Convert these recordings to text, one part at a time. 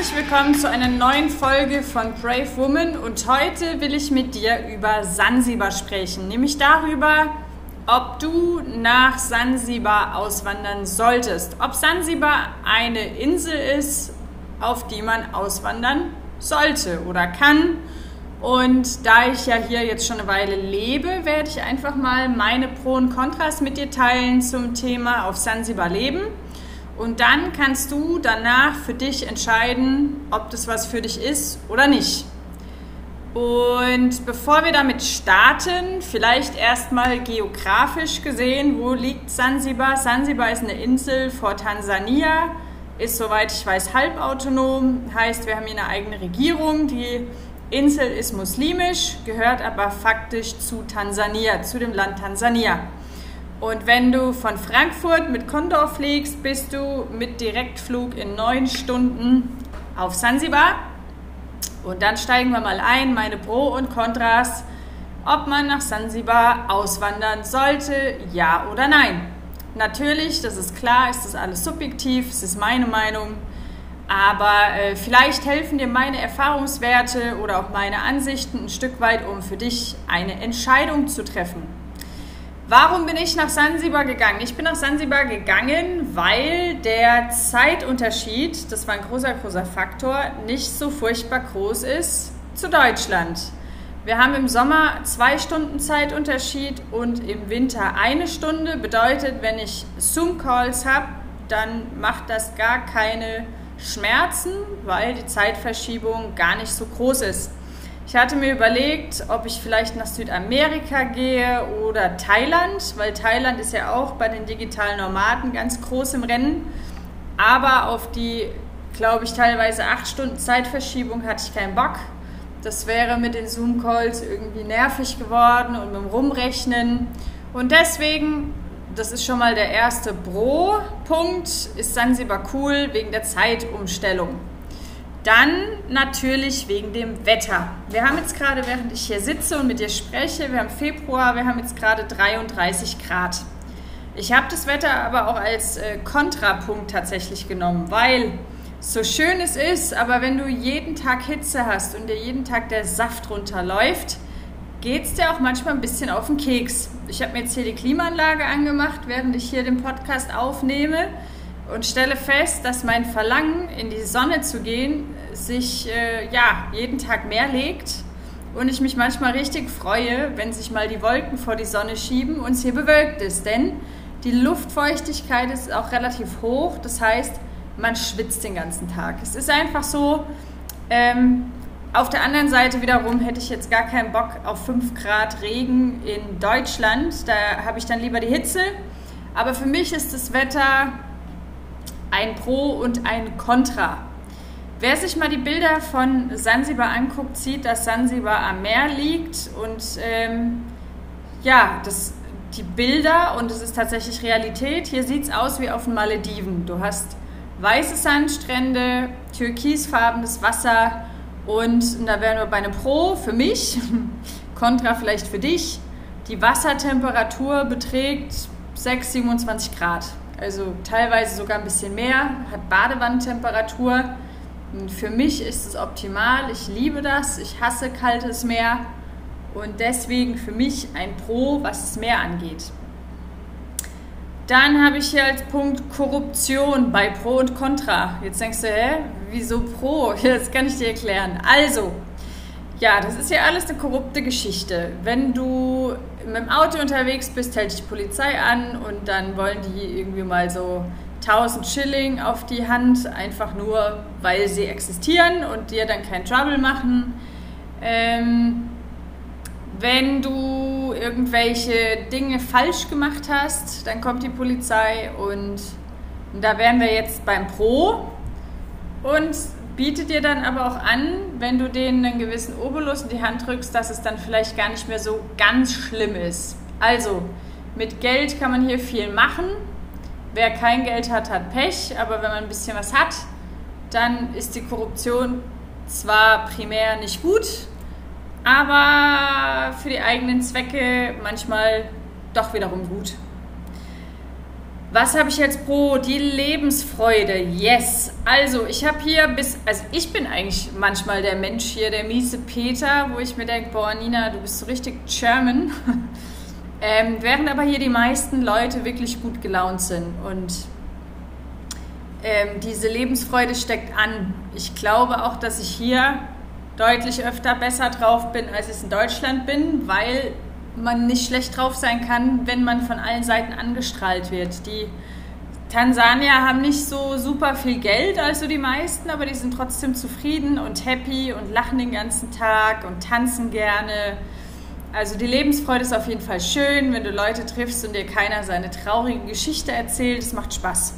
Herzlich willkommen zu einer neuen Folge von Brave Woman, und heute will ich mit dir über Sansibar sprechen, nämlich darüber, ob du nach Sansibar auswandern solltest, ob Sansibar eine Insel ist, auf die man auswandern sollte oder kann. Und da ich ja hier jetzt schon eine Weile lebe, werde ich einfach mal meine Pro und Kontras mit dir teilen zum Thema auf Sansibar leben. Und dann kannst du danach für dich entscheiden, ob das was für dich ist oder nicht. Und bevor wir damit starten, vielleicht erstmal geografisch gesehen, wo liegt Sansibar? Sansibar ist eine Insel vor Tansania, ist, soweit ich weiß, halbautonom, heißt, wir haben hier eine eigene Regierung. Die Insel ist muslimisch, gehört aber faktisch zu Tansania, zu dem Land Tansania. Und wenn du von Frankfurt mit Condor fliegst, bist du mit Direktflug in 9 Stunden auf Sansibar. Und dann steigen wir mal ein, meine Pro und Kontras, ob man nach Sansibar auswandern sollte, ja oder nein. Natürlich, das ist klar, ist das alles subjektiv, es ist meine Meinung, aber vielleicht helfen dir meine Erfahrungswerte oder auch meine Ansichten ein Stück weit, um für dich eine Entscheidung zu treffen. Warum bin ich nach Sansibar gegangen? Ich bin nach Sansibar gegangen, weil der Zeitunterschied, das war ein großer Faktor, nicht so furchtbar groß ist zu Deutschland. Wir haben im Sommer 2 Stunden Zeitunterschied und im Winter 1 Stunde. Bedeutet, wenn ich Zoom-Calls habe, dann macht das gar keine Schmerzen, weil die Zeitverschiebung gar nicht so groß ist. Ich hatte mir überlegt, ob ich vielleicht nach Südamerika gehe oder Thailand, weil Thailand ist ja auch bei den digitalen Nomaden ganz groß im Rennen. Aber auf die, glaube ich, teilweise 8 Stunden Zeitverschiebung hatte ich keinen Bock. Das wäre mit den Zoom-Calls irgendwie nervig geworden und mit dem Rumrechnen. Und deswegen, das ist schon mal der erste Pro-Punkt, ist Sansibar cool wegen der Zeitumstellung. Dann natürlich wegen dem Wetter. Wir haben jetzt gerade, während ich hier sitze und mit dir spreche, wir haben Februar, wir haben jetzt gerade 33 Grad. Ich habe das Wetter aber auch als Kontrapunkt tatsächlich genommen, weil so schön es ist, aber wenn du jeden Tag Hitze hast und dir jeden Tag der Saft runterläuft, geht es dir auch manchmal ein bisschen auf den Keks. Ich habe mir jetzt hier die Klimaanlage angemacht, während ich hier den Podcast aufnehme, und stelle fest, dass mein Verlangen, in die Sonne zu gehen, sich jeden Tag mehr legt und ich mich manchmal richtig freue, wenn sich mal die Wolken vor die Sonne schieben und es hier bewölkt ist. Denn die Luftfeuchtigkeit ist auch relativ hoch, das heißt, man schwitzt den ganzen Tag. Es ist einfach so, auf der anderen Seite wiederum hätte ich jetzt gar keinen Bock auf 5 Grad Regen in Deutschland, da habe ich dann lieber die Hitze. Aber für mich ist das Wetter ein Pro und ein Kontra. Wer sich mal die Bilder von Sansibar anguckt, sieht, dass Sansibar am Meer liegt und die Bilder, und es ist tatsächlich Realität, hier sieht es aus wie auf den Malediven. Du hast weiße Sandstrände, türkisfarbenes Wasser und da wären wir bei einem Pro für mich, Kontra vielleicht für dich. Die Wassertemperatur beträgt 27 Grad. Also teilweise sogar ein bisschen mehr, hat Badewannentemperatur. Für mich ist es optimal, ich liebe das, ich hasse kaltes Meer und deswegen für mich ein Pro, was das Meer angeht. Dann habe ich hier als Punkt Korruption bei Pro und Contra. Jetzt denkst du, wieso Pro? Das kann ich dir erklären. Also, ja, das ist ja alles eine korrupte Geschichte. Wenn du mit dem Auto unterwegs bist, hält dich die Polizei an und dann wollen die irgendwie mal so 1.000 Schilling auf die Hand, einfach nur, weil sie existieren und dir dann kein Trouble machen. Wenn du irgendwelche Dinge falsch gemacht hast, dann kommt die Polizei und da wären wir jetzt beim Pro und bietet dir dann aber auch an, wenn du denen einen gewissen Obolus in die Hand drückst, dass es dann vielleicht gar nicht mehr so ganz schlimm ist. Also, mit Geld kann man hier viel machen. Wer kein Geld hat, hat Pech, aber wenn man ein bisschen was hat, dann ist die Korruption zwar primär nicht gut, aber für die eigenen Zwecke manchmal doch wiederum gut. Was habe ich jetzt pro? Die Lebensfreude. Yes. Also ich habe hier also ich bin eigentlich manchmal der Mensch hier, der miese Peter, wo ich mir denke, boah Nina, du bist so richtig German. Während aber hier die meisten Leute wirklich gut gelaunt sind. Und diese Lebensfreude steckt an. Ich glaube auch, dass ich hier deutlich öfter besser drauf bin, als ich in Deutschland bin, weil man nicht schlecht drauf sein kann, wenn man von allen Seiten angestrahlt wird. Die Tansanier haben nicht so super viel Geld, also die meisten, aber die sind trotzdem zufrieden und happy und lachen den ganzen Tag und tanzen gerne. Also die Lebensfreude ist auf jeden Fall schön, wenn du Leute triffst und dir keiner seine traurige Geschichte erzählt, es macht Spaß.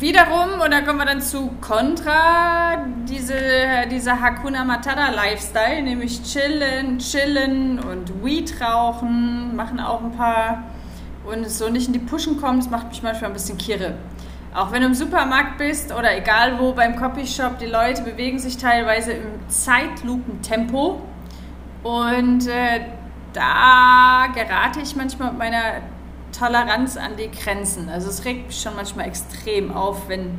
Wiederum, und da kommen wir dann zu Contra, dieser Hakuna Matata Lifestyle, nämlich chillen und Weed rauchen, machen auch ein paar, und so nicht in die Pushen kommen, das macht mich manchmal ein bisschen kirre. Auch wenn du im Supermarkt bist oder egal wo, beim Copyshop, die Leute bewegen sich teilweise im Zeitlupentempo, und da gerate ich manchmal mit meiner Toleranz an die Grenzen. Also es regt mich schon manchmal extrem auf, wenn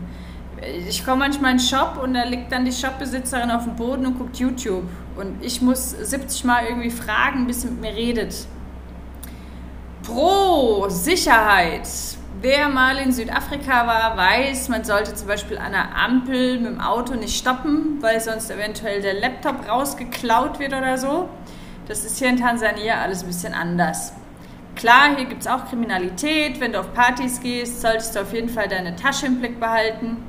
ich komme manchmal in den Shop und da liegt dann die Shopbesitzerin auf dem Boden und guckt YouTube und ich muss 70 Mal irgendwie fragen, bis sie mit mir redet. Pro Sicherheit. Wer mal in Südafrika war, weiß, man sollte zum Beispiel an einer Ampel mit dem Auto nicht stoppen, weil sonst eventuell der Laptop rausgeklaut wird oder so. Das ist hier in Tansania alles ein bisschen anders. Klar, hier gibt es auch Kriminalität, wenn du auf Partys gehst, solltest du auf jeden Fall deine Tasche im Blick behalten.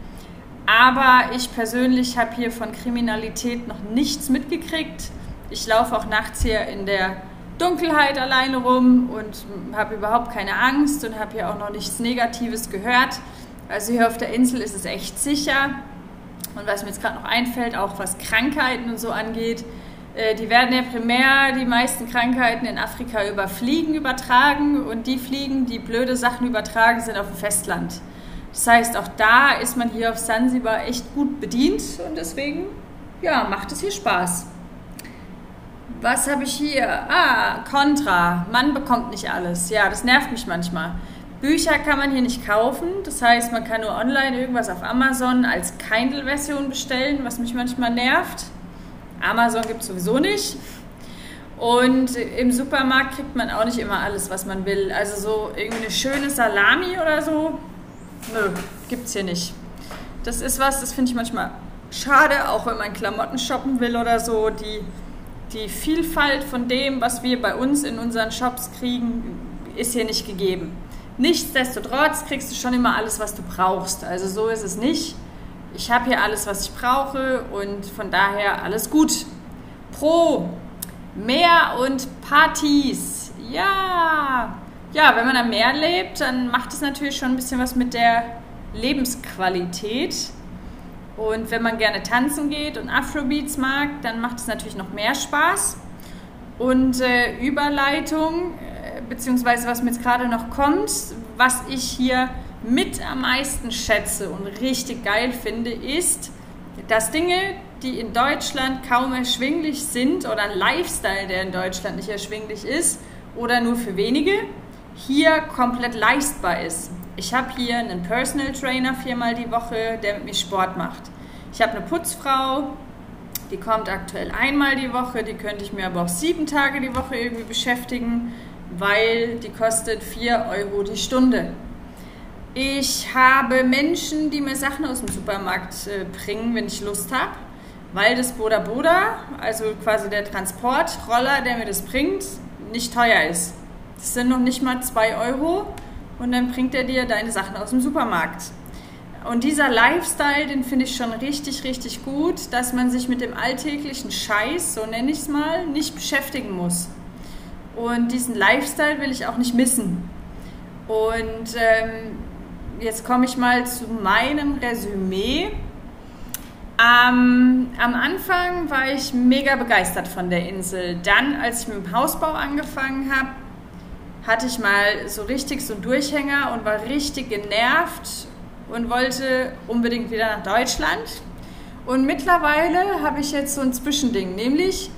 Aber ich persönlich habe hier von Kriminalität noch nichts mitgekriegt. Ich laufe auch nachts hier in der Dunkelheit alleine rum und habe überhaupt keine Angst und habe hier auch noch nichts Negatives gehört. Also hier auf der Insel ist es echt sicher. Und was mir jetzt gerade noch einfällt, auch was Krankheiten und so angeht, die werden ja primär die meisten Krankheiten in Afrika über Fliegen übertragen, und die Fliegen, die blöde Sachen übertragen, sind auf dem Festland. Das heißt, auch da ist man hier auf Sansibar echt gut bedient und deswegen, ja, macht es hier Spaß. Was habe ich hier? Ah, Contra. Man bekommt nicht alles. Ja, das nervt mich manchmal. Bücher kann man hier nicht kaufen, das heißt, man kann nur online irgendwas auf Amazon als Kindle-Version bestellen, was mich manchmal nervt. Amazon gibt es sowieso nicht, und im Supermarkt kriegt man auch nicht immer alles, was man will. Also so irgendwie eine schöne Salami oder so, nö, gibt es hier nicht. Das ist was, das finde ich manchmal schade, auch wenn man Klamotten shoppen will oder so. Die Vielfalt von dem, was wir bei uns in unseren Shops kriegen, ist hier nicht gegeben. Nichtsdestotrotz kriegst du schon immer alles, was du brauchst, also so ist es nicht. Ich habe hier alles, was ich brauche, und von daher alles gut. Pro Meer und Partys. Ja, ja, wenn man am Meer lebt, dann macht es natürlich schon ein bisschen was mit der Lebensqualität. Und wenn man gerne tanzen geht und Afrobeats mag, dann macht es natürlich noch mehr Spaß. Und Überleitung, beziehungsweise was mir jetzt gerade noch kommt, was ich hier mit am meisten schätze und richtig geil finde, ist, dass Dinge, die in Deutschland kaum erschwinglich sind, oder ein Lifestyle, der in Deutschland nicht erschwinglich ist oder nur für wenige, hier komplett leistbar ist. Ich habe hier einen Personal Trainer 4-mal die Woche, der mit mir Sport macht. Ich habe eine Putzfrau, die kommt aktuell 1-mal die Woche, die könnte ich mir aber auch 7 Tage die Woche irgendwie beschäftigen, weil die kostet 4 € die Stunde. Ich habe Menschen, die mir Sachen aus dem Supermarkt bringen, wenn ich Lust habe, weil das Boda Boda, also quasi der Transportroller, der mir das bringt, nicht teuer ist. Das sind noch nicht mal 2 € und dann bringt er dir deine Sachen aus dem Supermarkt. Und dieser Lifestyle, den finde ich schon richtig, richtig gut, dass man sich mit dem alltäglichen Scheiß, so nenne ich es mal, nicht beschäftigen muss. Und diesen Lifestyle will ich auch nicht missen. Und jetzt komme ich mal zu meinem Resümee. Am Anfang war ich mega begeistert von der Insel. Dann, als ich mit dem Hausbau angefangen habe, hatte ich mal so richtig so einen Durchhänger und war richtig genervt und wollte unbedingt wieder nach Deutschland. Und mittlerweile habe ich jetzt so ein Zwischending, nämlich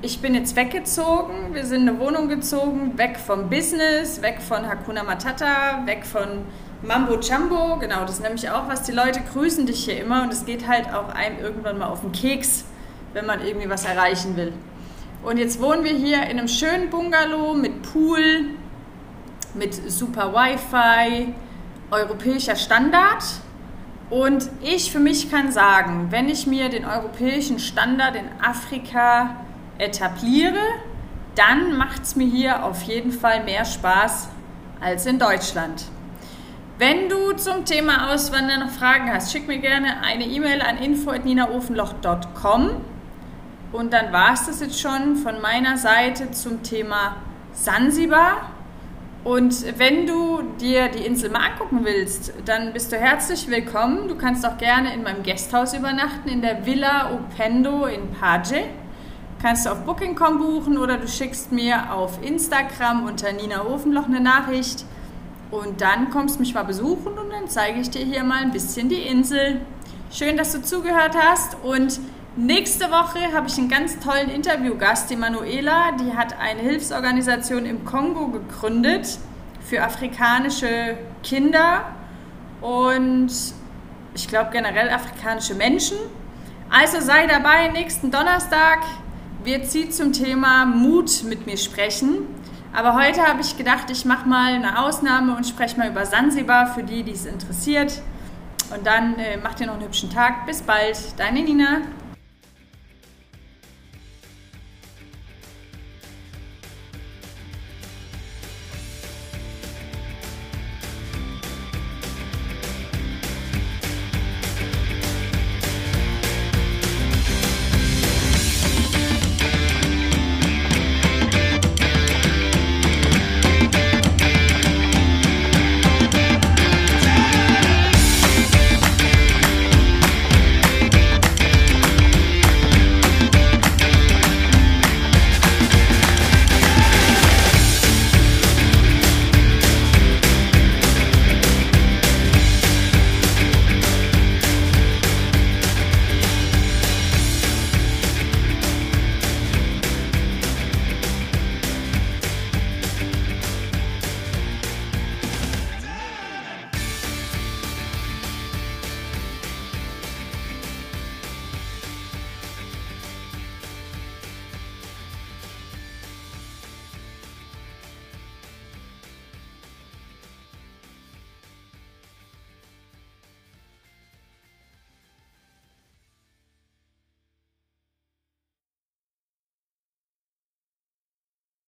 ich bin jetzt weggezogen, wir sind in eine Wohnung gezogen, weg vom Business, weg von Hakuna Matata, weg von Mambo Jumbo, genau, das ist nämlich auch was, die Leute grüßen dich hier immer und es geht halt auch einem irgendwann mal auf den Keks, wenn man irgendwie was erreichen will. Und jetzt wohnen wir hier in einem schönen Bungalow mit Pool, mit super Wi-Fi, europäischer Standard. Und ich für mich kann sagen, wenn ich mir den europäischen Standard in Afrika etabliere, dann macht es mir hier auf jeden Fall mehr Spaß als in Deutschland. Wenn du zum Thema Auswandern noch Fragen hast, schick mir gerne eine E-Mail an info@ninaofenloch.com. Und dann war es das jetzt schon von meiner Seite zum Thema Sansibar. Und wenn du dir die Insel mal angucken willst, dann bist du herzlich willkommen. Du kannst auch gerne in meinem Gasthaus übernachten, in der Villa Opendo in Paje. Kannst du auf Booking.com buchen oder du schickst mir auf Instagram unter Nina Ofenloch eine Nachricht. Und dann kommst du mich mal besuchen und dann zeige ich dir hier mal ein bisschen die Insel. Schön, dass du zugehört hast und nächste Woche habe ich einen ganz tollen Interviewgast, die Manuela, die hat eine Hilfsorganisation im Kongo gegründet für afrikanische Kinder und ich glaube generell afrikanische Menschen. Also sei dabei, nächsten Donnerstag wird sie zum Thema Mut mit mir sprechen. Aber heute habe ich gedacht, ich mache mal eine Ausnahme und spreche mal über Sansibar für die, die es interessiert. Und dann macht ihr noch einen hübschen Tag. Bis bald, deine Nina.